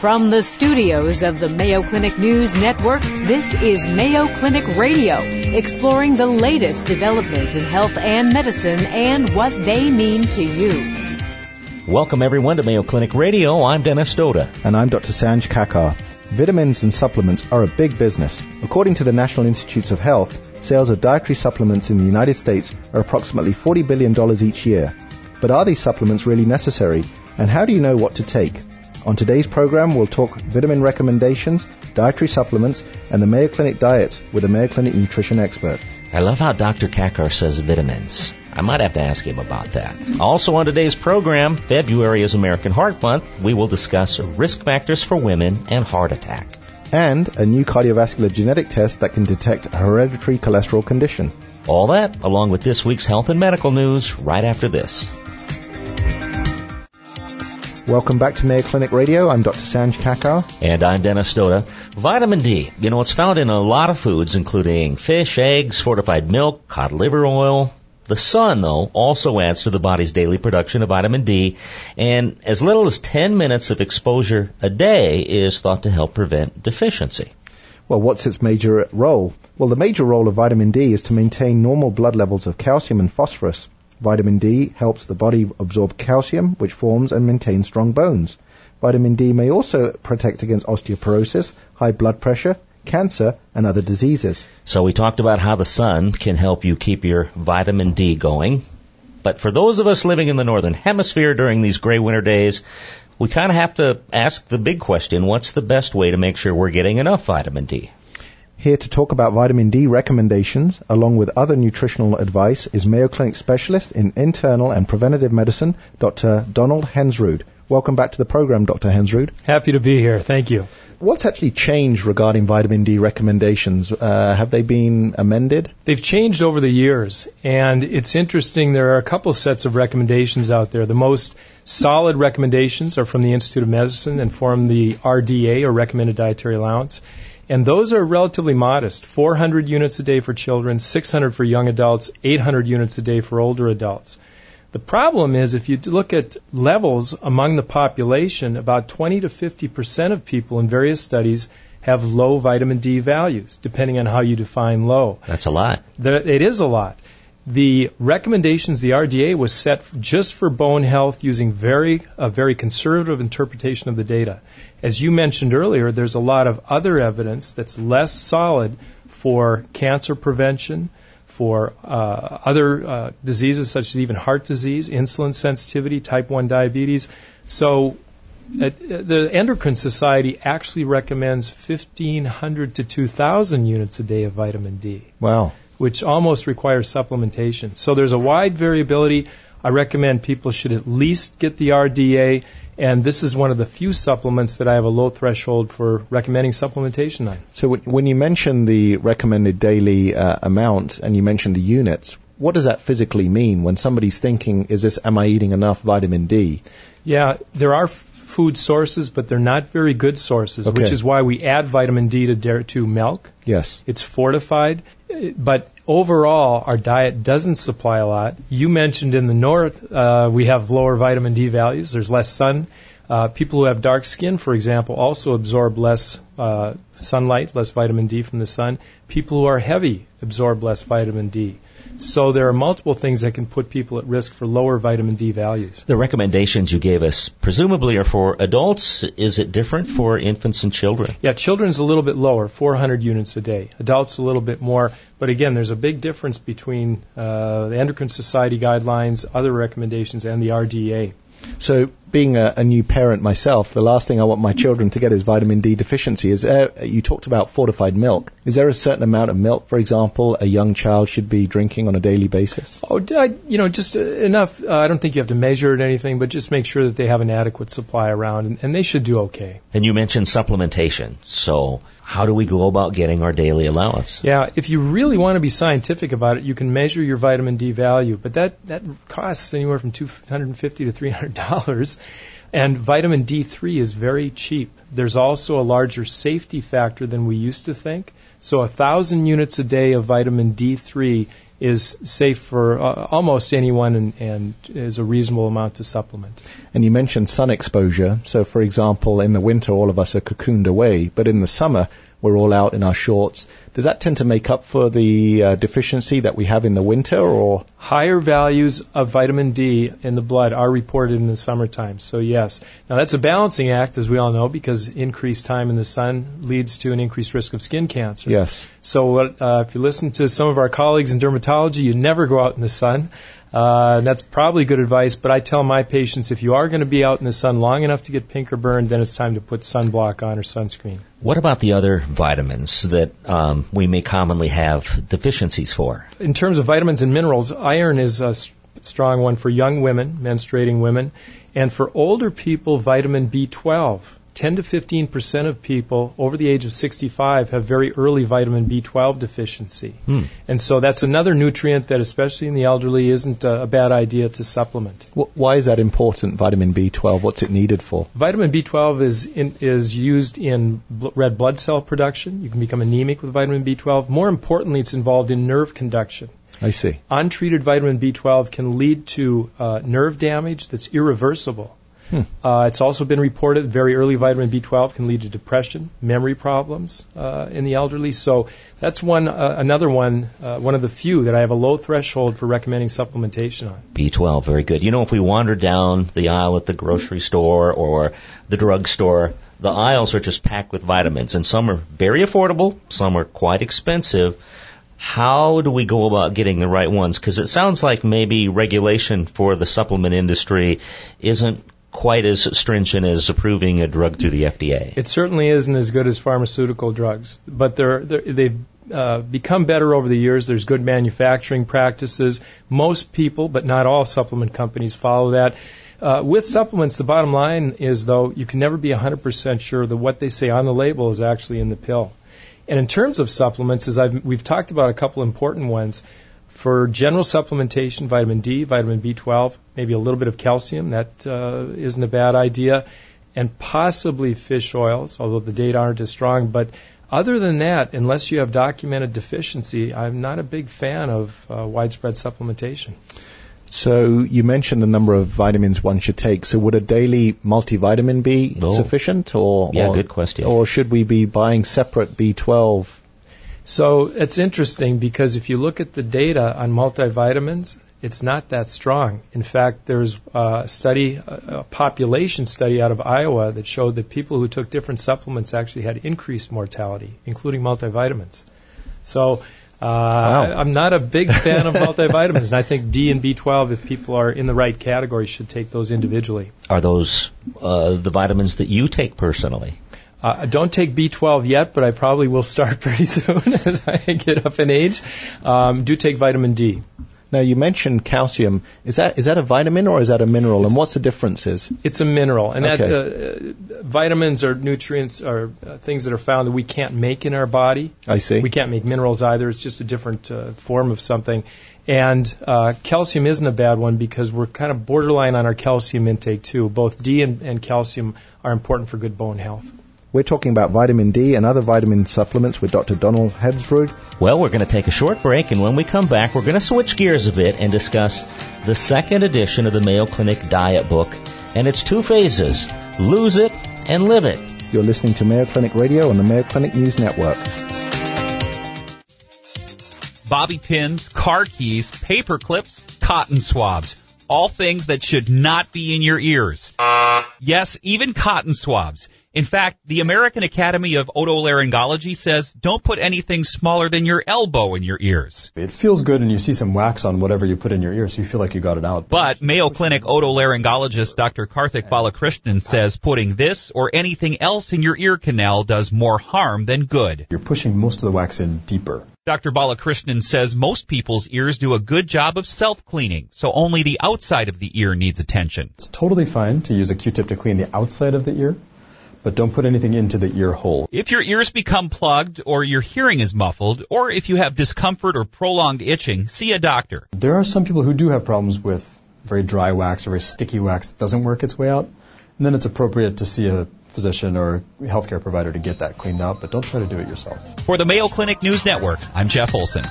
From the studios of the Mayo Clinic News Network, this is Mayo Clinic Radio, exploring the latest developments in health and medicine and what they mean to you. Welcome everyone to Mayo Clinic Radio. I'm Dennis Doda. And I'm Dr. Sanj Kakar. Vitamins and supplements are a big business. According to the National Institutes of Health, sales of dietary supplements in the United States are approximately $40 billion each year. But are these supplements really necessary? And how do you know what to take? On today's program, we'll talk vitamin recommendations, dietary supplements, and the Mayo Clinic diet with a Mayo Clinic nutrition expert. I love how Dr. Kakar says vitamins. I might have to ask him about that. Also on today's program, February is American Heart Month. We will discuss risk factors for women and heart attack. And a new cardiovascular genetic test that can detect a hereditary cholesterol condition. All that, along with this week's health and medical news, right after this. Welcome back to Mayo Clinic Radio. I'm Dr. Sanj Kakar. And I'm Dennis Doda. Vitamin D. You know, it's found in a lot of foods, including fish, eggs, fortified milk, cod liver oil. The sun, though, also adds to the body's daily production of vitamin D, and as little as 10 minutes of exposure a day is thought to help prevent deficiency. Well, what's its major role? Well, the major role of vitamin D is to maintain normal blood levels of calcium and phosphorus. Vitamin D helps the body absorb calcium, which forms and maintains strong bones. Vitamin D may also protect against osteoporosis, high blood pressure, cancer, and other diseases. So we talked about how the sun can help you keep your vitamin D going. But for those of us living in the northern hemisphere during these gray winter days, we kind of have to ask the big question, what's the best way to make sure we're getting enough vitamin D? Here to talk about vitamin D recommendations, along with other nutritional advice, is Mayo Clinic specialist in internal and preventative medicine, Dr. Donald Hensrud. Welcome back to the program, Dr. Hensrud. Happy to be here. Thank you. What's actually changed regarding vitamin D recommendations? Have they been amended? They've changed over the years, and it's interesting. There are a couple sets of recommendations out there. The most solid recommendations are from the Institute of Medicine and form the RDA, or Recommended Dietary Allowance. And those are relatively modest, 400 units a day for children, 600 for young adults, 800 units a day for older adults. The problem is if you look at levels among the population, about 20 to 50% of people in various studies have low vitamin D values, depending on how you define low. That's a lot. It is a lot. The recommendations, the RDA, was set just for bone health using a very conservative interpretation of the data. As you mentioned earlier, there's a lot of other evidence that's less solid for cancer prevention, for other diseases such as even heart disease, insulin sensitivity, type 1 diabetes. So the Endocrine Society actually recommends 1,500 to 2,000 units a day of vitamin D. Wow. Which almost requires supplementation. So there's a wide variability. I recommend people should at least get the RDA, and this is one of the few supplements that I have a low threshold for recommending supplementation on. So when you mention the recommended daily amount and you mention the units, what does that physically mean when somebody's thinking, am I eating enough vitamin D? Yeah, there are food sources, but they're not very good sources, okay. Which is why we add vitamin D to milk. Yes. It's fortified. But overall, our diet doesn't supply a lot. You mentioned in the north, we have lower vitamin D values. There's less sun. People who have dark skin, for example, also absorb less sunlight, less vitamin D from the sun. People who are heavy absorb less vitamin D. So there are multiple things that can put people at risk for lower vitamin D values. The recommendations you gave us presumably are for adults. Is it different for infants and children? Yeah, children's a little bit lower, 400 units a day. Adults a little bit more. But again, there's a big difference between the Endocrine Society guidelines, other recommendations, and the RDA. So being a new parent myself, the last thing I want my children to get is vitamin D deficiency. You talked about fortified milk. Is there a certain amount of milk, for example, a young child should be drinking on a daily basis? Oh, just enough. I don't think you have to measure it or anything, but just make sure that they have an adequate supply around, and they should do okay. And you mentioned supplementation. So how do we go about getting our daily allowance? Yeah, if you really want to be scientific about it, you can measure your vitamin D value, but that costs anywhere from $250 to $300. And vitamin D3 is very cheap. There's also a larger safety factor than we used to think. So 1,000 units a day of vitamin D3 is safe for almost anyone and is a reasonable amount to supplement. And you mentioned sun exposure. So, for example, in the winter, all of us are cocooned away, but in the summer, we're all out in our shorts. Does that tend to make up for the deficiency that we have in the winter? Or higher values of vitamin D in the blood are reported in the summertime, so yes. Now, that's a balancing act, as we all know, because increased time in the sun leads to an increased risk of skin cancer. Yes. So if you listen to some of our colleagues in dermatology, you never go out in the sun. And that's probably good advice, but I tell my patients if you are going to be out in the sun long enough to get pink or burned, then it's time to put sunblock on or sunscreen. What about the other vitamins that we may commonly have deficiencies for? In terms of vitamins and minerals, iron is a strong one for young women, menstruating women, and for older people, vitamin B12. 10 to 15% of people over the age of 65 have very early vitamin B12 deficiency. And so that's another nutrient that, especially in the elderly, isn't a bad idea to supplement. Why is that important, vitamin B12? What's it needed for? Vitamin B12 is used in red blood cell production. You can become anemic with vitamin B12. More importantly, it's involved in nerve conduction. I see. Untreated vitamin B12 can lead to nerve damage that's irreversible. It's also been reported very early vitamin B12 can lead to depression, memory problems in the elderly. So that's one, another one, one of the few that I have a low threshold for recommending supplementation on. B12, very good. You know, if we wander down the aisle at the grocery store or the drugstore, the aisles are just packed with vitamins, and some are very affordable, some are quite expensive. How do we go about getting the right ones? Because it sounds like maybe regulation for the supplement industry isn't quite as stringent as approving a drug through the FDA. It certainly isn't as good as pharmaceutical drugs, but they've become better over the years. There's good manufacturing practices. Most people, but not all supplement companies, follow that. With supplements, the bottom line is, though, you can never be 100% sure that what they say on the label is actually in the pill. And in terms of supplements, as we've talked about a couple important ones, for general supplementation, vitamin D, vitamin B12, maybe a little bit of calcium, that isn't a bad idea, and possibly fish oils, although the data aren't as strong. But other than that, unless you have documented deficiency, I'm not a big fan of widespread supplementation. So you mentioned the number of vitamins one should take. So would a daily multivitamin be sufficient? Yeah, good question. Or should we be buying separate B12? So it's interesting because if you look at the data on multivitamins, it's not that strong. In fact, there's a study, a population study out of Iowa that showed that people who took different supplements actually had increased mortality, including multivitamins. So I'm not a big fan of multivitamins, and I think D and B12, if people are in the right category, should take those individually. Are those the vitamins that you take personally? I don't take B12 yet, but I probably will start pretty soon as I get up in age. Do take vitamin D. Now, you mentioned calcium. Is that a vitamin or is that a mineral? And what's the differences? It's a mineral. And that vitamins are nutrients or things that are found that we can't make in our body. I see. We can't make minerals either. It's just a different form of something. And calcium isn't a bad one because we're kind of borderline on our calcium intake, too. Both D and calcium are important for good bone health. We're talking about vitamin D and other vitamin supplements with Dr. Donald Hensrud. Well, we're going to take a short break, and when we come back, we're going to switch gears a bit and discuss the second edition of the Mayo Clinic Diet Book and its two phases, Lose It and Live It. You're listening to Mayo Clinic Radio on the Mayo Clinic News Network. Bobby pins, car keys, paper clips, cotton swabs. All things that should not be in your ears. Yes, even cotton swabs. In fact, the American Academy of Otolaryngology says don't put anything smaller than your elbow in your ears. It feels good and you see some wax on whatever you put in your ear, so you feel like you got it out. But Mayo Clinic otolaryngologist Dr. Karthik Balakrishnan says putting this or anything else in your ear canal does more harm than good. You're pushing most of the wax in deeper. Dr. Balakrishnan says most people's ears do a good job of self-cleaning, so only the outside of the ear needs attention. It's totally fine to use a Q-tip to clean the outside of the ear, but don't put anything into the ear hole. If your ears become plugged or your hearing is muffled or if you have discomfort or prolonged itching, see a doctor. There are some people who do have problems with very dry wax or very sticky wax that doesn't work its way out, and then it's appropriate to see a physician or healthcare provider to get that cleaned up, but don't try to do it yourself. For the Mayo Clinic News Network, I'm Jeff Olson.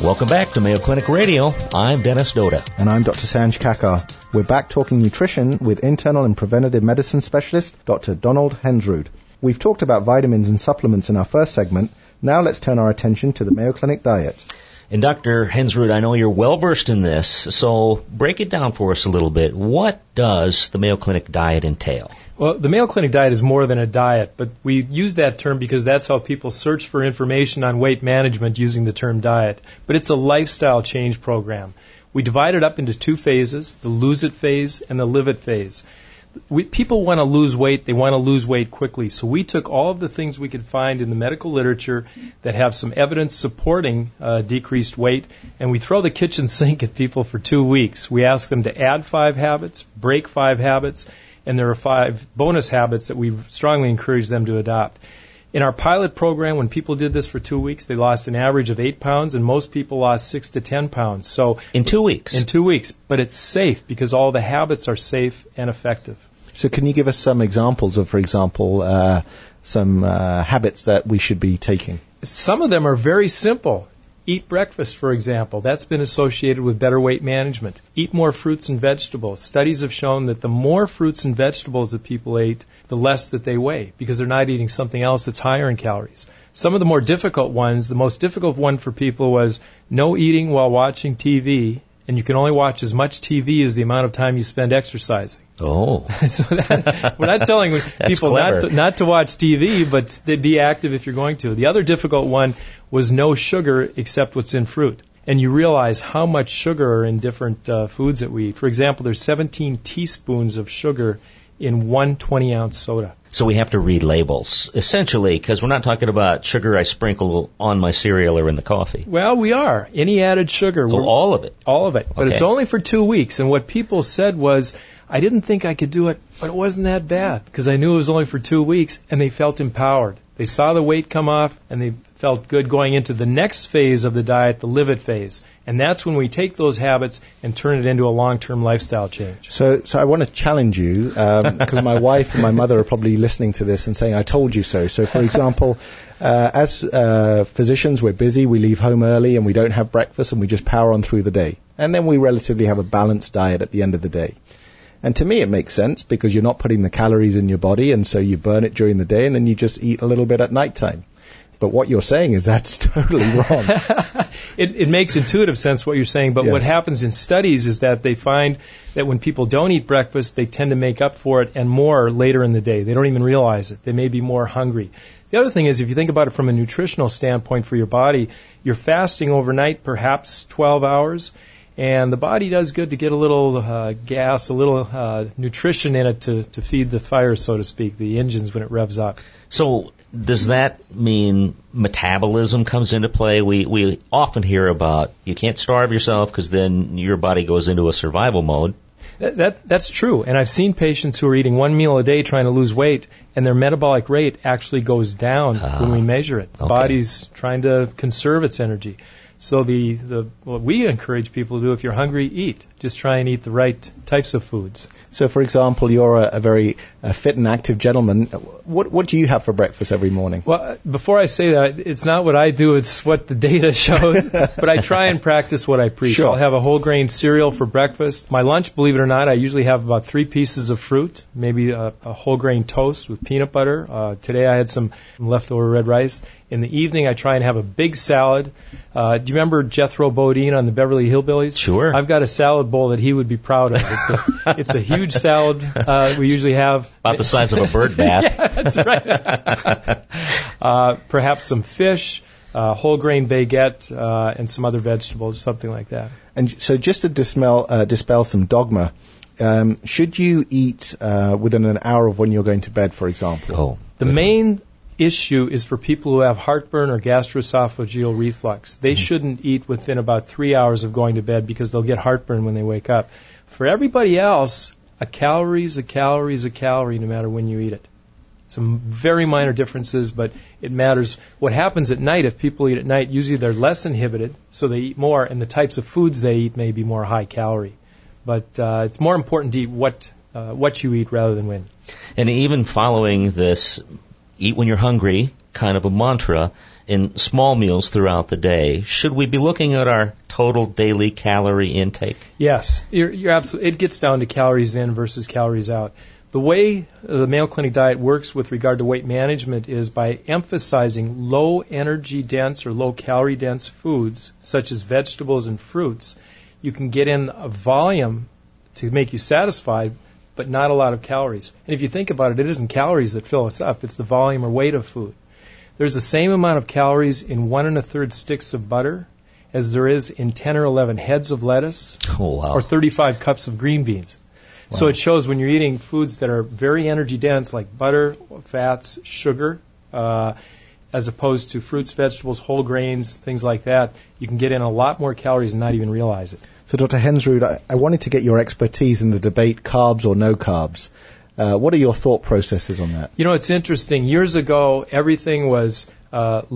Welcome back to Mayo Clinic Radio. I'm Dennis Doda. And I'm Dr. Sanj Kakar. We're back talking nutrition with internal and preventative medicine specialist, Dr. Donald Hensrud. We've talked about vitamins and supplements in our first segment. Now let's turn our attention to the Mayo Clinic diet. And Dr. Hensrud, I know you're well-versed in this, so break it down for us a little bit. What does the Mayo Clinic diet entail? Well, the Mayo Clinic diet is more than a diet, but we use that term because that's how people search for information on weight management using the term diet. But it's a lifestyle change program. We divide it up into two phases, the lose it phase and the live it phase. People want to lose weight. They want to lose weight quickly. So we took all of the things we could find in the medical literature that have some evidence supporting decreased weight, and we throw the kitchen sink at people for 2 weeks. We ask them to add 5 habits, break 5 habits, and there are 5 bonus habits that we strongly encourage them to adopt. In our pilot program, when people did this for 2 weeks, they lost an average of 8 pounds, and most people lost 6 to 10 pounds. So in 2 weeks? In 2 weeks. But it's safe because all the habits are safe and effective. So can you give us some examples of, for example, some habits that we should be taking? Some of them are very simple. Eat breakfast, for example. That's been associated with better weight management. Eat more fruits and vegetables. Studies have shown that the more fruits and vegetables that people ate, the less that they weigh because they're not eating something else that's higher in calories. Some of the more difficult ones, the most difficult one for people was no eating while watching TV, and you can only watch as much TV as the amount of time you spend exercising. Oh. So we're not telling people not to watch TV, but they'd be active if you're going to. The other difficult one was no sugar except what's in fruit. And you realize how much sugar are in different foods that we eat. For example, there's 17 teaspoons of sugar in 1 20-ounce soda. So we have to read labels, essentially, because we're not talking about sugar I sprinkle on my cereal or in the coffee. Well, we are. Any added sugar. So all of it? All of it. Okay. But it's only for 2 weeks. And what people said was, I didn't think I could do it, but it wasn't that bad because I knew it was only for 2 weeks, and they felt empowered. They saw the weight come off, and they felt good going into the next phase of the diet, the live it phase. And that's when we take those habits and turn it into a long-term lifestyle change. So I want to challenge you because my wife and my mother are probably listening to this and saying, I told you so. So, for example, as physicians, we're busy, we leave home early, and we don't have breakfast, and we just power on through the day. And then we relatively have a balanced diet at the end of the day. And to me, it makes sense because you're not putting the calories in your body, and so you burn it during the day, and then you just eat a little bit at nighttime. But what you're saying is that's totally wrong. It makes intuitive sense what you're saying, but yes. What happens in studies is that they find that when people don't eat breakfast, they tend to make up for it and more later in the day. They don't even realize it. They may be more hungry. The other thing is, if you think about it from a nutritional standpoint for your body, you're fasting overnight, perhaps 12 hours, and the body does good to get a little gas, a little nutrition in it to feed the fire, so to speak, the engines when it revs up. So does that mean metabolism comes into play? We often hear about you can't starve yourself because then your body goes into a survival mode. That's true, and I've seen patients who are eating 1 meal a day trying to lose weight, and their metabolic rate actually goes down when we measure it. The body's trying to conserve its energy. So what we encourage people to do, if you're hungry, eat. Just try and eat the right types of foods. So, for example, you're a very fit and active gentleman. What do you have for breakfast every morning? Well, before I say that, it's not what I do. It's what the data shows. But I try and practice what I preach. Sure. I'll have a whole grain cereal for breakfast. My lunch, believe it or not, I usually have about 3 pieces of fruit, maybe a whole grain toast with peanut butter. Today I had some leftover red rice. In the evening, I try and have a big salad. Do you remember Jethro Bodine on the Beverly Hillbillies? Sure. I've got a salad bowl that he would be proud of. It's a huge salad we usually have. About the size of a bird bath. Yeah, that's right. Perhaps some fish, whole grain baguette, and some other vegetables, something like that. And so just to dispel some dogma, should you eat within an hour of when you're going to bed, for example? Oh, the main issue is for people who have heartburn or gastroesophageal reflux. They shouldn't eat within about 3 hours of going to bed because they'll get heartburn when they wake up. For everybody else, a calorie is a calorie is a calorie no matter when you eat it. Some very minor differences, but it matters. What happens at night, if people eat at night, usually they're less inhibited, so they eat more, and the types of foods they eat may be more high calorie. But it's more important to eat what you eat rather than when. And even following this, eat when you're hungry kind of a mantra in small meals throughout the day. Should we be looking at our total daily calorie intake? Yes, you're absolutely. It gets down to calories in versus calories out. The way the Mayo Clinic diet works with regard to weight management is by emphasizing low-energy-dense or low-calorie-dense foods, such as vegetables and fruits. You can get in a volume to make you satisfied, but not a lot of calories. And if you think about it, it isn't calories that fill us up. It's the volume or weight of food. There's the same amount of calories in 1 1/3 sticks of butter as there is in 10 or 11 heads of lettuce or 35 cups of green beans. Wow. So it shows when you're eating foods that are very energy-dense, like butter, fats, sugar, as opposed to fruits, vegetables, whole grains, things like that, you can get in a lot more calories and not even realize it. So, Dr. Hensrud, I wanted to get your expertise in the debate, carbs or no carbs. What are your thought processes on that? You know, it's interesting. Years ago, everything was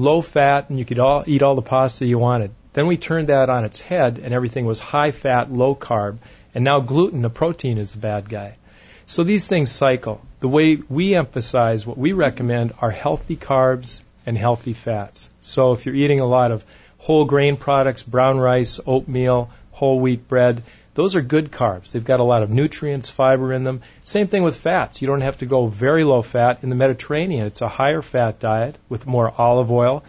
low-fat, and you could eat all the pasta you wanted. Then we turned that on its head, and everything was high-fat, low-carb. And now gluten, the protein, is the bad guy. So these things cycle. The way we emphasize what we recommend are healthy carbs and healthy fats. So if you're eating a lot of whole grain products, brown rice, oatmeal, whole wheat bread, those are good carbs. They've got a lot of nutrients, fiber in them. Same thing with fats. You don't have to go very low fat. In the Mediterranean, it's a higher fat diet with more olive oil.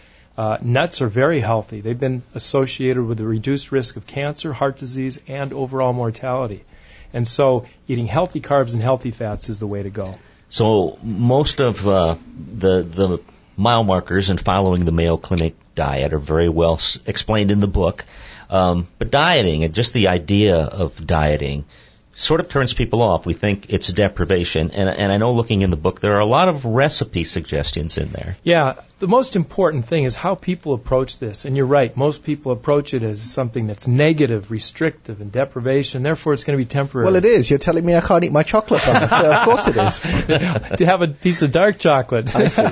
Nuts are very healthy. They've been associated with a reduced risk of cancer, heart disease, and overall mortality. And so eating healthy carbs and healthy fats is the way to go. So most of the mile markers in following the Mayo Clinic diet are very well explained in the book. But dieting, and just the idea of dieting, sort of turns people off. We think it's deprivation. And I know looking in the book, there are a lot of recipe suggestions in there. Yeah. The most important thing is how people approach this. And you're right. Most people approach it as something that's negative, restrictive, and deprivation. Therefore, it's going to be temporary. Well, it is. You're telling me I can't eat my chocolate. Of course it is. To have a piece of dark chocolate. I see.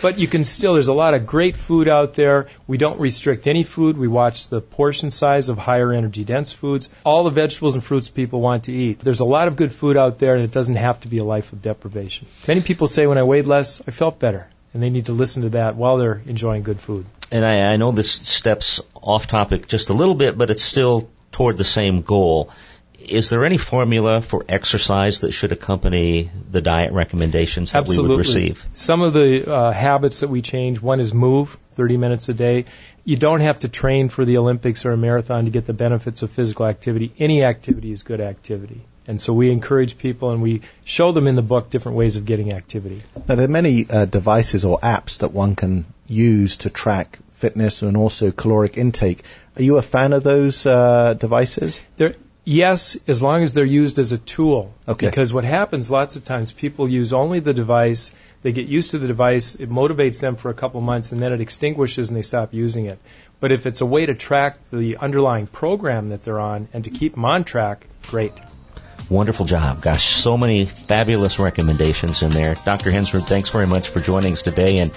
But you can still, there's a lot of great food out there. We don't restrict any food. We watch the portion size of higher energy dense foods. All the vegetables and fruits people want to eat. There's a lot of good food out there, and it doesn't have to be a life of deprivation. Many people say, when I weighed less, I felt better. And they need to listen to that while they're enjoying good food. And I know this steps off topic just a little bit, but it's still toward the same goal. Is there any formula for exercise that should accompany the diet recommendations that Absolutely. We would receive? Some of the habits that we change, one is move 30 minutes a day. You don't have to train for the Olympics or a marathon to get the benefits of physical activity. Any activity is good activity. And so we encourage people, and we show them in the book different ways of getting activity. Now, there are many devices or apps that one can use to track fitness and also caloric intake. Are you a fan of those devices? Yes, as long as they're used as a tool. Okay. Because what happens lots of times, people use only the device, they get used to the device, it motivates them for a couple months, and then it extinguishes and they stop using it. But if it's a way to track the underlying program that they're on and to keep them on track, great. Wonderful job. Gosh, so many fabulous recommendations in there. Dr. Hensrud, thanks very much for joining us today and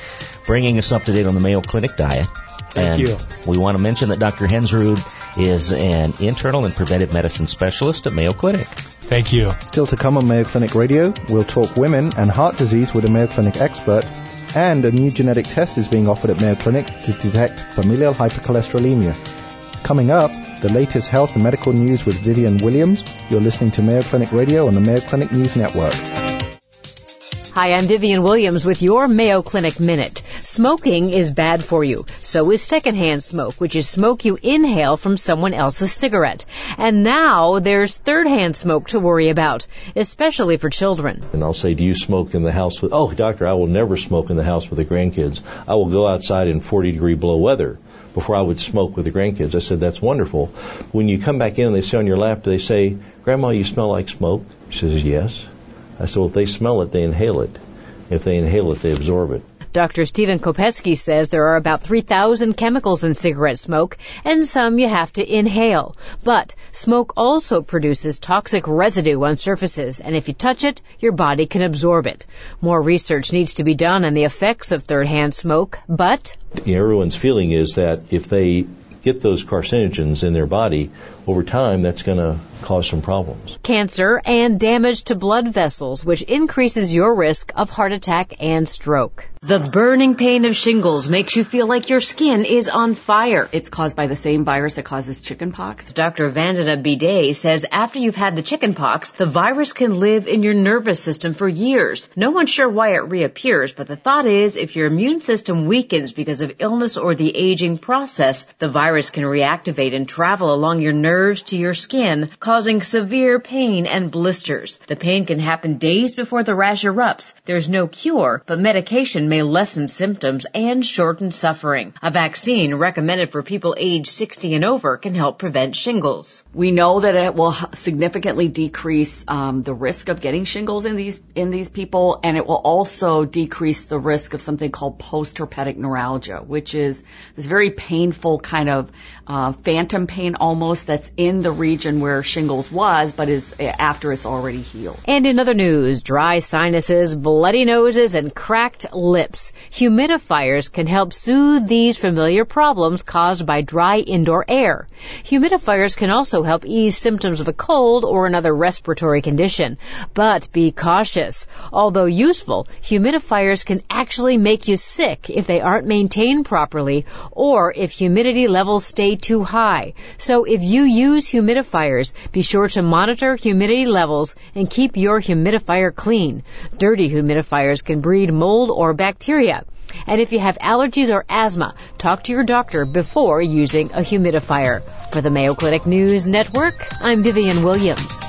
bringing us up to date on the Mayo Clinic diet. Thank you. We want to mention that Dr. Hensrud is an internal and preventive medicine specialist at Mayo Clinic. Thank you. Still to come on Mayo Clinic Radio, we'll talk women and heart disease with a Mayo Clinic expert, and a new genetic test is being offered at Mayo Clinic to detect familial hypercholesterolemia. Coming up, the latest health and medical news with Vivian Williams. You're listening to Mayo Clinic Radio on the Mayo Clinic News Network. Hi, I'm Vivian Williams with your Mayo Clinic Minute. Smoking is bad for you. So is secondhand smoke, which is smoke you inhale from someone else's cigarette. And now there's third-hand smoke to worry about, especially for children. And I'll say, do you smoke in the house with... Oh, doctor, I will never smoke in the house with the grandkids. I will go outside in 40-degree below weather before I would smoke with the grandkids. I said, that's wonderful. When you come back in and they sit on your lap, do they say, Grandma, you smell like smoke? She says, yes. I said, well, if they smell it, they inhale it. If they inhale it, they absorb it. Dr. Stephen Kopeski says there are about 3,000 chemicals in cigarette smoke, and some you have to inhale. But smoke also produces toxic residue on surfaces, and if you touch it, your body can absorb it. More research needs to be done on the effects of third-hand smoke, but... Everyone's feeling is that if they get those carcinogens in their body, over time, that's going to cause some problems. Cancer and damage to blood vessels, which increases your risk of heart attack and stroke. The burning pain of shingles makes you feel like your skin is on fire. It's caused by the same virus that causes chickenpox. Dr. Vandana Bide says after you've had the chickenpox, the virus can live in your nervous system for years. No one's sure why it reappears, but the thought is if your immune system weakens because of illness or the aging process, the virus can reactivate and travel along your nerves to your skin, causing severe pain and blisters. The pain can happen days before the rash erupts. There's no cure, but medication may lessen symptoms and shorten suffering. A vaccine recommended for people age 60 and over can help prevent shingles. We know that it will significantly decrease the risk of getting shingles in these people, and it will also decrease the risk of something called post-herpetic neuralgia, which is this very painful kind of phantom pain almost that's in the region where shingles was, but is after it's already healed. And in other news, dry sinuses, bloody noses, and cracked lips. Humidifiers can help soothe these familiar problems caused by dry indoor air. Humidifiers can also help ease symptoms of a cold or another respiratory condition. But be cautious. Although useful, humidifiers can actually make you sick if they aren't maintained properly or if humidity levels stay too high. So if you use humidifiers, be sure to monitor humidity levels and keep your humidifier clean. Dirty humidifiers can breed mold or bacteria. And if you have allergies or asthma, talk to your doctor before using a humidifier. For the Mayo Clinic News Network, I'm Vivian Williams.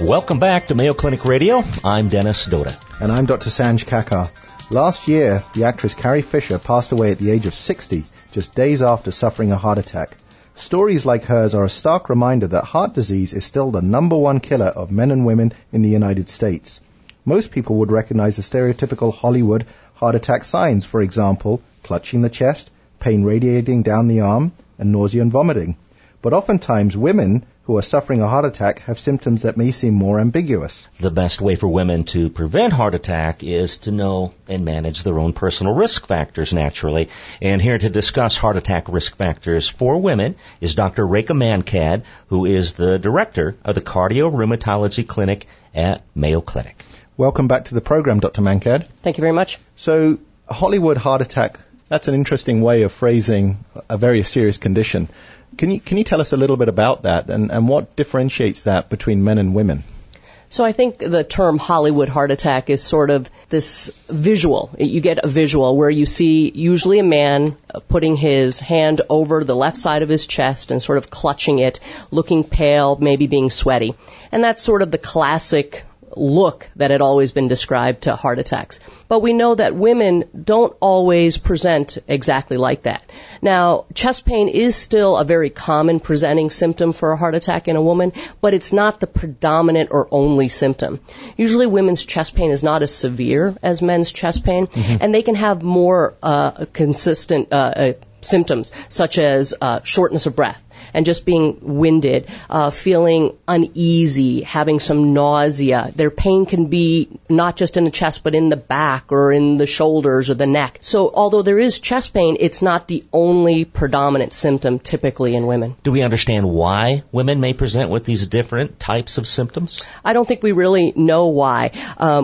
Welcome back to Mayo Clinic Radio. I'm Dennis Doda. And I'm Dr. Sanj Kakar. Last year, the actress Carrie Fisher passed away at the age of 60, just days after suffering a heart attack. Stories like hers are a stark reminder that heart disease is still the #1 killer of men and women in the United States. Most people would recognize the stereotypical Hollywood heart attack signs, for example, clutching the chest, pain radiating down the arm, and nausea and vomiting. But oftentimes women who are suffering a heart attack have symptoms that may seem more ambiguous. The best way for women to prevent heart attack is to know and manage their own personal risk factors naturally. And here to discuss heart attack risk factors for women is Dr. Rekha Mankad, who is the director of the Cardio Rheumatology Clinic at Mayo Clinic. Welcome back to the program, Dr. Mankad. Thank you very much. So, Hollywood heart attack, that's an interesting way of phrasing a very serious condition. Can you tell us a little bit about that and what differentiates that between men and women? So I think the term Hollywood heart attack is sort of this visual. You get a visual where you see usually a man putting his hand over the left side of his chest and sort of clutching it, looking pale, maybe being sweaty. And that's sort of the classic look that had always been described to heart attacks. But we know that women don't always present exactly like that. Now, chest pain is still a very common presenting symptom for a heart attack in a woman, but it's not the predominant or only symptom. Usually women's chest pain is not as severe as men's chest pain, and they can have more consistent symptoms, such as shortness of breath and just being winded, feeling uneasy, having some nausea. Their pain can be not just in the chest, but in the back or in the shoulders or the neck. So although there is chest pain, it's not the only predominant symptom typically in women. Do we understand why women may present with these different types of symptoms? I don't think we really know why.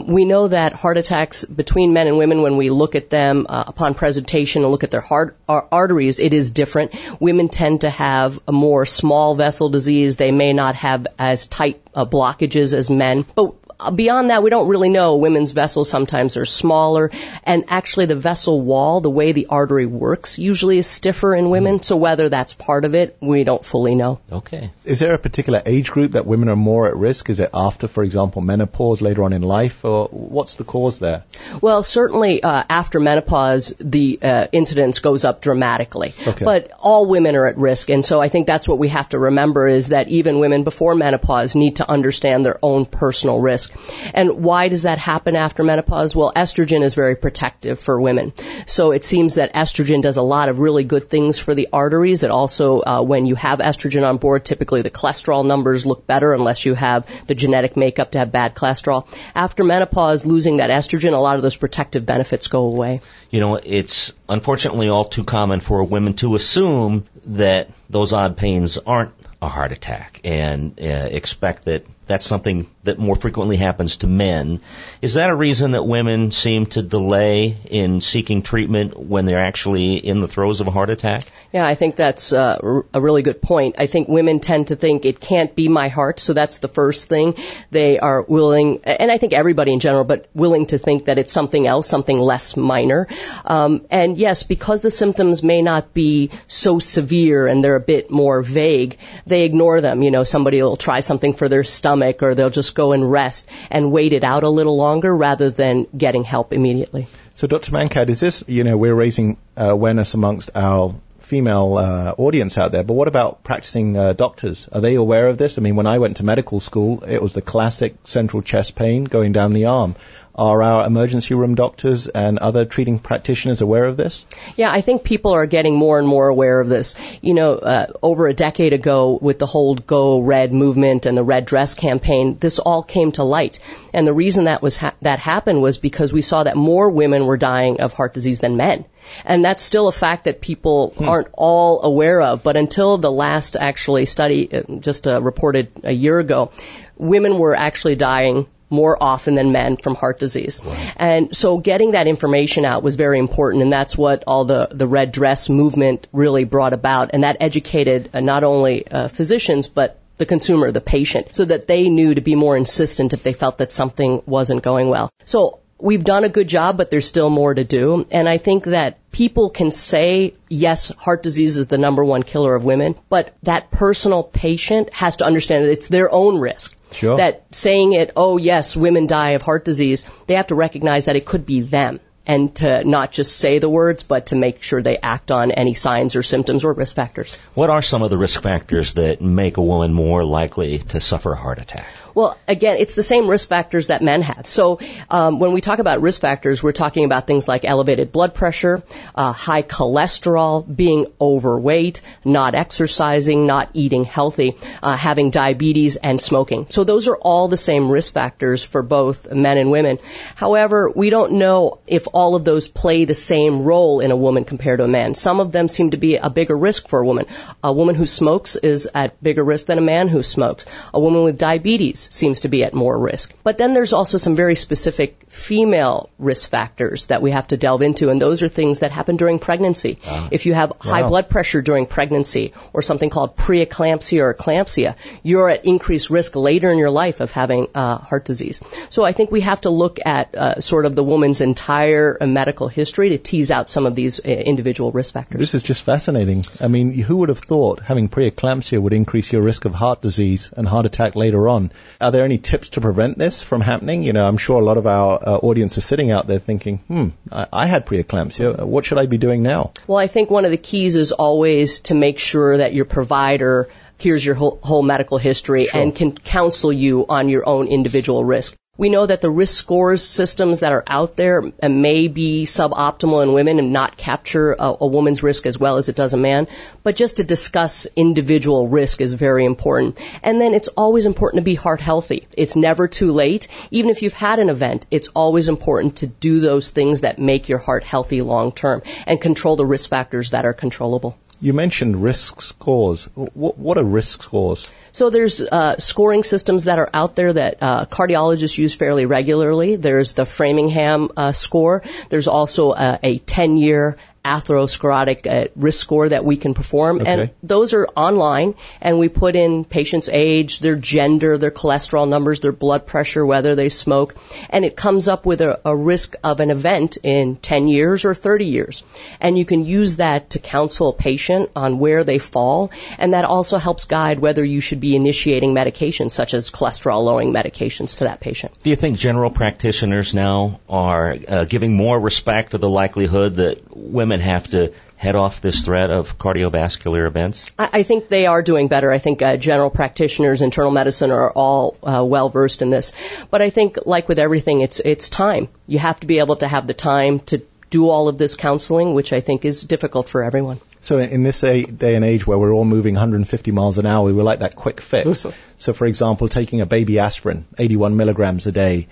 We know that heart attacks between men and women, when we look at them upon presentation and look at their arteries, it is different. Women tend to have a more small vessel disease. They may not have as tight blockages as men. But beyond that, we don't really know. Women's vessels sometimes are smaller. And actually the vessel wall, the way the artery works, usually is stiffer in women. So whether that's part of it, we don't fully know. Okay. Is there a particular age group that women are more at risk? Is it after, for example, menopause later on in life? Or what's the cause there? Well, certainly after menopause, the incidence goes up dramatically. Okay. But all women are at risk. And so I think that's what we have to remember is that even women before menopause need to understand their own personal risk. And why does that happen after menopause? Well, estrogen is very protective for women. So it seems that estrogen does a lot of really good things for the arteries. It also, when you have estrogen on board, typically the cholesterol numbers look better unless you have the genetic makeup to have bad cholesterol. After menopause, losing that estrogen, a lot of those protective benefits go away. You know, it's unfortunately all too common for women to assume that those odd pains aren't a heart attack and expect that that's something that more frequently happens to men. Is that a reason that women seem to delay in seeking treatment when they're actually in the throes of a heart attack? Yeah, I think that's a really good point. I think women tend to think it can't be my heart, so that's the first thing. They are willing, and I think everybody in general, but willing to think that it's something else, something less minor. And yes, because the symptoms may not be so severe and they're a bit more vague, they ignore them. You know, somebody will try something for their stomach or they'll just go and rest and wait it out a little longer rather than getting help immediately. So Dr. Mankad, is this, you know, we're raising awareness amongst our female audience out there, but what about practicing doctors? Are they aware of this? I mean, when I went to medical school, it was the classic central chest pain going down the arm. Are our emergency room doctors and other treating practitioners aware of this? Yeah, I think people are getting more and more aware of this. You know, over a decade ago with the whole Go Red movement and the red dress campaign, this all came to light. And the reason that was that happened was because we saw that more women were dying of heart disease than men. And that's still a fact that people aren't all aware of. But until the last actually study, just reported a year ago, women were actually dying more often than men from heart disease. Wow. And so getting that information out was very important, and that's what all the red dress movement really brought about, and that educated not only physicians but the consumer, the patient, so that they knew to be more insistent if they felt that something wasn't going well. So we've done a good job, but there's still more to do, and I think that people can say, yes, heart disease is the number one killer of women, but that personal patient has to understand that it's their own risk. Sure. That saying it, oh, yes, women die of heart disease, they have to recognize that it could be them, and to not just say the words, but to make sure they act on any signs or symptoms or risk factors. What are some of the risk factors that make a woman more likely to suffer a heart attack? Well, again, it's the same risk factors that men have. So when we talk about risk factors, we're talking about things like elevated blood pressure, high cholesterol, being overweight, not exercising, not eating healthy, having diabetes, and smoking. So those are all the same risk factors for both men and women. However, we don't know if all of those play the same role in a woman compared to a man. Some of them seem to be a bigger risk for a woman. A woman who smokes is at bigger risk than a man who smokes. A woman with diabetes seems to be at more risk. But then there's also some very specific female risk factors that we have to delve into, and those are things that happen during pregnancy. If you have high blood pressure during pregnancy or something called preeclampsia or eclampsia, you're at increased risk later in your life of having heart disease. So I think we have to look at sort of the woman's entire medical history to tease out some of these individual risk factors. This is just fascinating. I mean, who would have thought having preeclampsia would increase your risk of heart disease and heart attack later on? Are there any tips to prevent this from happening? You know, I'm sure a lot of our audience is sitting out there thinking, I had preeclampsia. What should I be doing now? Well, I think one of the keys is always to make sure that your provider hears your whole medical history and can counsel you on your own individual risk. We know that the risk scores systems that are out there may be suboptimal in women and not capture a woman's risk as well as it does a man. But just to discuss individual risk is very important. And then it's always important to be heart healthy. It's never too late. Even if you've had an event, it's always important to do those things that make your heart healthy long term and control the risk factors that are controllable. You mentioned risk scores. What are risk scores? So there's scoring systems that are out there that cardiologists use fairly regularly. There's the Framingham score. There's also a 10-year atherosclerotic risk score that we can perform. Okay. And those are online, and we put in patients' age, their gender, their cholesterol numbers, their blood pressure, whether they smoke, and it comes up with a risk of an event in 10 years or 30 years. And you can use that to counsel a patient on where they fall, and that also helps guide whether you should be initiating medications such as cholesterol-lowering medications to that patient. Do you think general practitioners now are giving more respect to the likelihood that women have to head off this threat of cardiovascular events? I think they are doing better. I think general practitioners, internal medicine are all well-versed in this. But I think, like with everything, it's time. You have to be able to have the time to do all of this counseling, which I think is difficult for everyone. So in this day and age where we're all moving 150 miles an hour, we like that quick fix. So, for example, taking a baby aspirin, 81 milligrams a day,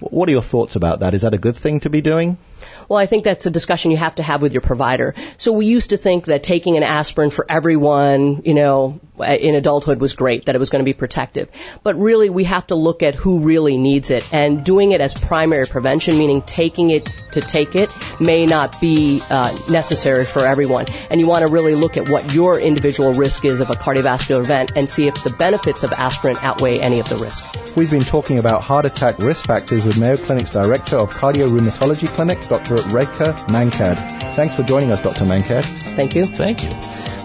What are your thoughts about that? Is that a good thing to be doing? Well, I think that's a discussion you have to have with your provider. So we used to think that taking an aspirin for everyone, you know, in adulthood was great, that it was going to be protective. But really, we have to look at who really needs it. And doing it as primary prevention, meaning taking it to take it, may not be necessary for everyone. And you want to really look at what your individual risk is of a cardiovascular event and see if the benefits of aspirin outweigh any of the risk. We've been talking about heart attack risk factors with Mayo Clinic's Director of Cardio Rheumatology Clinic, Dr. Rekha Mankad. Thanks for joining us, Dr. Mankad. Thank you. Thank you.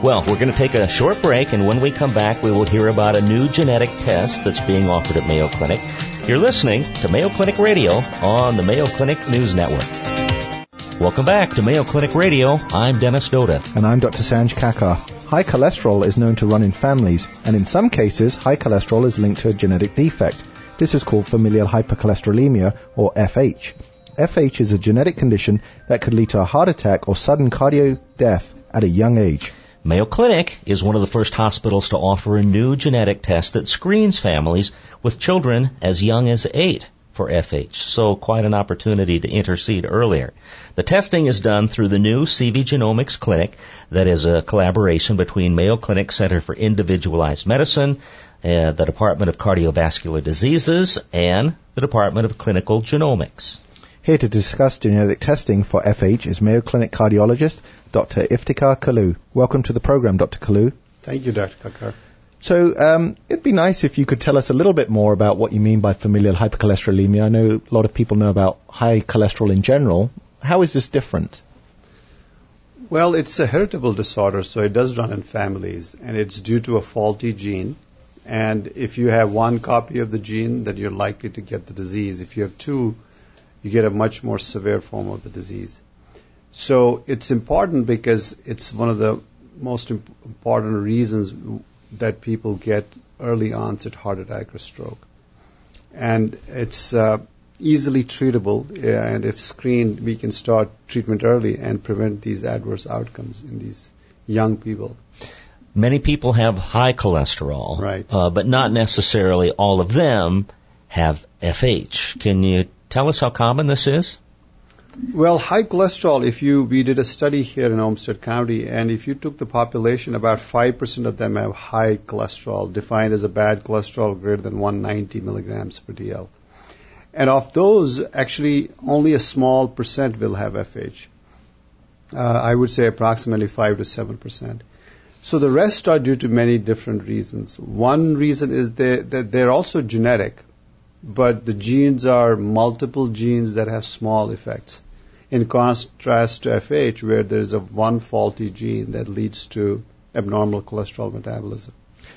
Well, we're going to take a short break, and when we come back, we will hear about a new genetic test that's being offered at Mayo Clinic. You're listening to Mayo Clinic Radio on the Mayo Clinic News Network. Welcome back to Mayo Clinic Radio. I'm Dennis Doda. And I'm Dr. Sanj Kakar. High cholesterol is known to run in families, and in some cases, high cholesterol is linked to a genetic defect. This is called familial hypercholesterolemia, or FH. FH is a genetic condition that could lead to a heart attack or sudden cardiac death at a young age. Mayo Clinic is one of the first hospitals to offer a new genetic test that screens families with children as young as 8 for FH, so quite an opportunity to intercede earlier. The testing is done through the new CV Genomics Clinic, that is a collaboration between Mayo Clinic Center for Individualized Medicine, the Department of Cardiovascular Diseases, and the Department of Clinical Genomics. Here to discuss genetic testing for FH is Mayo Clinic cardiologist Dr. Iftikhar Kalu. Welcome to the program, Dr. Kalu. Thank you, Dr. Kakar. So it'd be nice if you could tell us a little bit more about what you mean by familial hypercholesterolemia. I know a lot of people know about high cholesterol in general. How is this different? Well, it's a heritable disorder, so it does run in families, and it's due to a faulty gene. And if you have one copy of the gene, then you're likely to get the disease. If you have two, you get a much more severe form of the disease. So it's important because it's one of the most important reasons that people get early onset heart attack or stroke. And it's easily treatable, and if screened, we can start treatment early and prevent these adverse outcomes in these young people. Many people have high cholesterol, right, but not necessarily all of them have FH. Can you tell us how common this is? Well, high cholesterol, we did a study here in Olmsted County, and if you took the population, about 5% of them have high cholesterol, defined as a bad cholesterol greater than 190 milligrams per DL. And of those, actually, only a small percent will have FH. I would say approximately 5 to 7%. So the rest are due to many different reasons. One reason is that they're also genetic, but the genes are multiple genes that have small effects, in contrast to FH, where there's one faulty gene that leads to abnormal cholesterol metabolism.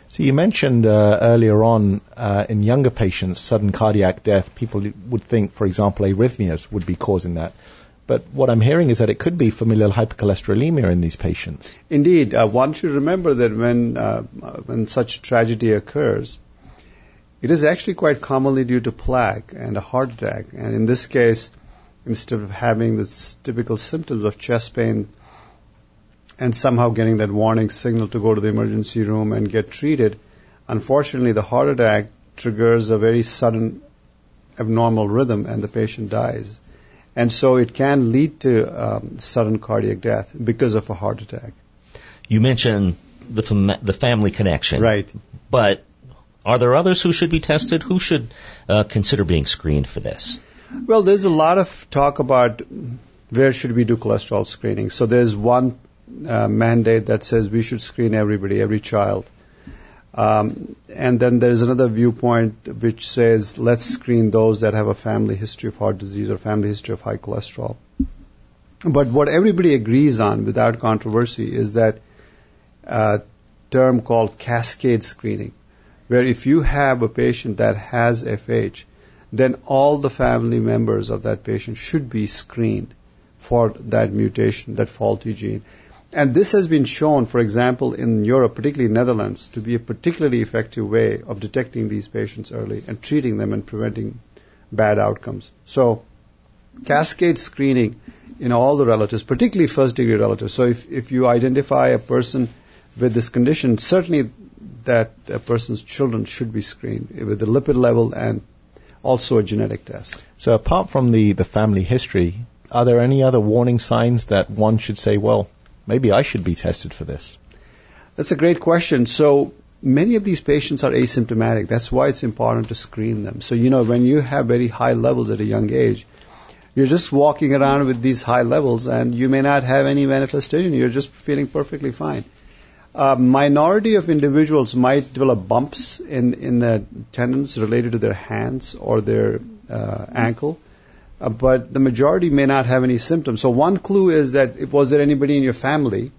So you mentioned earlier on in younger patients, sudden cardiac death, people would think, for example, arrhythmias would be causing that. But what I'm hearing is that it could be familial hypercholesterolemia in these patients. Indeed. One should remember that when such tragedy occurs, it is actually quite commonly due to plaque and a heart attack. And in this case, instead of having the typical symptoms of chest pain and somehow getting that warning signal to go to the emergency room and get treated, unfortunately the heart attack triggers a very sudden abnormal rhythm and the patient dies. And so it can lead to sudden cardiac death because of a heart attack. You mentioned the family connection. Right. But are there others who should be tested? Who should consider being screened for this? Well, there's a lot of talk about where should we do cholesterol screening. So there's one mandate that says we should screen everybody, every child. And then there's another viewpoint which says let's screen those that have a family history of heart disease or family history of high cholesterol. But what everybody agrees on without controversy is that term called cascade screening, where if you have a patient that has FH, then all the family members of that patient should be screened for that mutation, that faulty gene. And this has been shown, for example, in Europe, particularly Netherlands, to be a particularly effective way of detecting these patients early and treating them and preventing bad outcomes. So cascade screening in all the relatives, particularly first-degree relatives. So if you identify a person with this condition, certainly that a person's children should be screened with the lipid level and also a genetic test. So apart from the family history, are there any other warning signs that one should say, well, maybe I should be tested for this? That's a great question. So many of these patients are asymptomatic. That's why it's important to screen them. So, you know, when you have very high levels at a young age, you're just walking around with these high levels and you may not have any manifestation. You're just feeling perfectly fine. A minority of individuals might develop bumps in the tendons related to their hands or their ankle, but the majority may not have any symptoms. So one clue is that, was there anybody in your family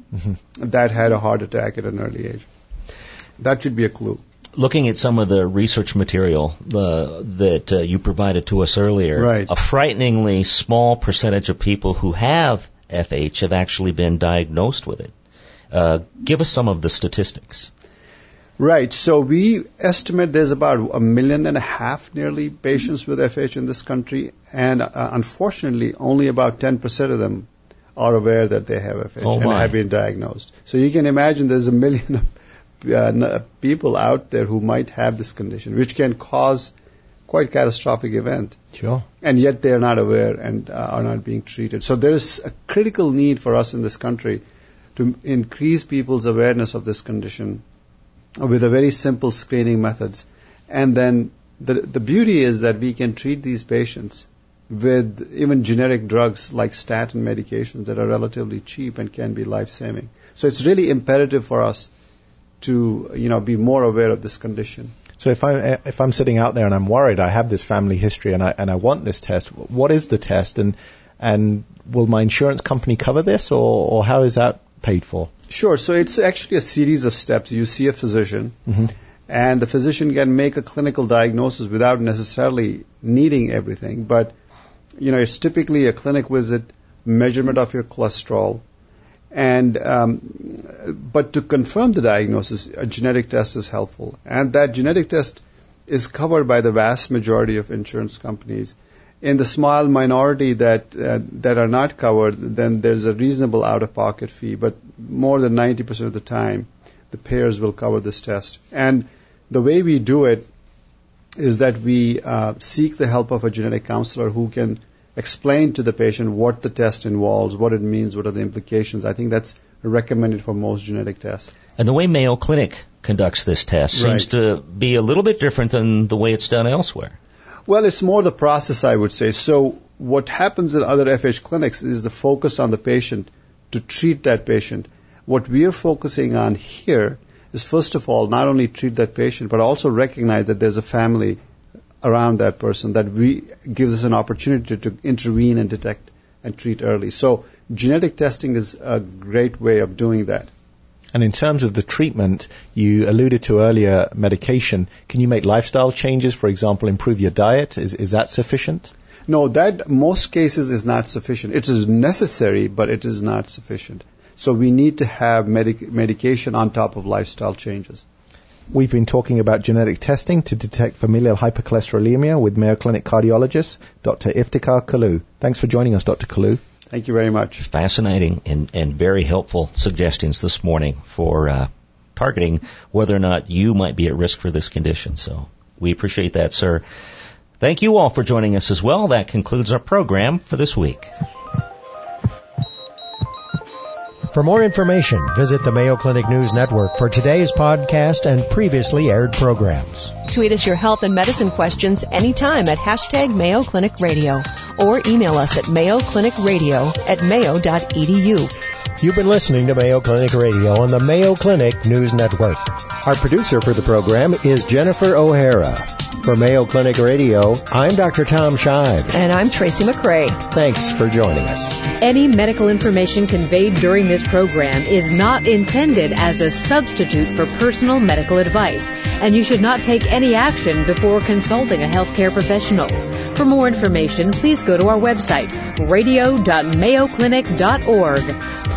that had a heart attack at an early age? That should be a clue. Looking at some of the research material that you provided to us earlier, right, a frighteningly small percentage of people who have FH have actually been diagnosed with it. Give us some of the statistics. Right. So we estimate there's about 1.5 million nearly patients with FH in this country, and unfortunately only about 10% of them are aware that they have FH and have been diagnosed. So you can imagine there's 1 million people out there who might have this condition, which can cause quite catastrophic event. Sure. And yet they are not aware and are not being treated. So there is a critical need for us in this country to increase people's awareness of this condition with a very simple screening methods. And then the beauty is that we can treat these patients with even generic drugs like statin medications that are relatively cheap and can be life-saving. So it's really imperative for us to, you know, be more aware of this condition. So if I'm sitting out there and I'm worried, I have this family history and I want this test, what is the test? And will my insurance company cover this, or how is that paid for? Sure. So it's actually a series of steps. You see a physician, and the physician can make a clinical diagnosis without necessarily needing everything. But, you know, it's typically a clinic visit, measurement of your cholesterol, and but to confirm the diagnosis, a genetic test is helpful. And that genetic test is covered by the vast majority of insurance companies. In the small minority that are not covered, then there's a reasonable out-of-pocket fee, but more than 90% of the time, the payers will cover this test. And the way we do it is that we seek the help of a genetic counselor who can explain to the patient what the test involves, what it means, what are the implications. I think that's recommended for most genetic tests. And the way Mayo Clinic conducts this test seems to be a little bit different than the way it's done elsewhere. Well, it's more the process, I would say. So what happens in other FH clinics is the focus on the patient to treat that patient. What we are focusing on here is, first of all, not only treat that patient, but also recognize that there's a family around that person that gives us an opportunity to intervene and detect and treat early. So genetic testing is a great way of doing that. And in terms of the treatment, you alluded to earlier medication. Can you make lifestyle changes, for example, improve your diet? Is that sufficient? No, that most cases is not sufficient. It is necessary, but it is not sufficient. So we need to have medication on top of lifestyle changes. We've been talking about genetic testing to detect familial hypercholesterolemia with Mayo Clinic cardiologist, Dr. Iftikhar Kalu. Thanks for joining us, Dr. Kalu. Thank you very much. Fascinating and very helpful suggestions this morning for targeting whether or not you might be at risk for this condition. So we appreciate that, sir. Thank you all for joining us as well. That concludes our program for this week. For more information, visit the Mayo Clinic News Network for today's podcast and previously aired programs. Tweet us your health and medicine questions anytime at hashtag Mayo Clinic Radio or email us at mayoclinicradio@mayo.edu. You've been listening to Mayo Clinic Radio on the Mayo Clinic News Network. Our producer for the program is Jennifer O'Hara. For Mayo Clinic Radio, I'm Dr. Tom Shive. And I'm Tracy McCrae. Thanks for joining us. Any medical information conveyed during this program is not intended as a substitute for personal medical advice, and you should not take any action before consulting a healthcare professional. For more information, please go to our website, radio.mayoclinic.org.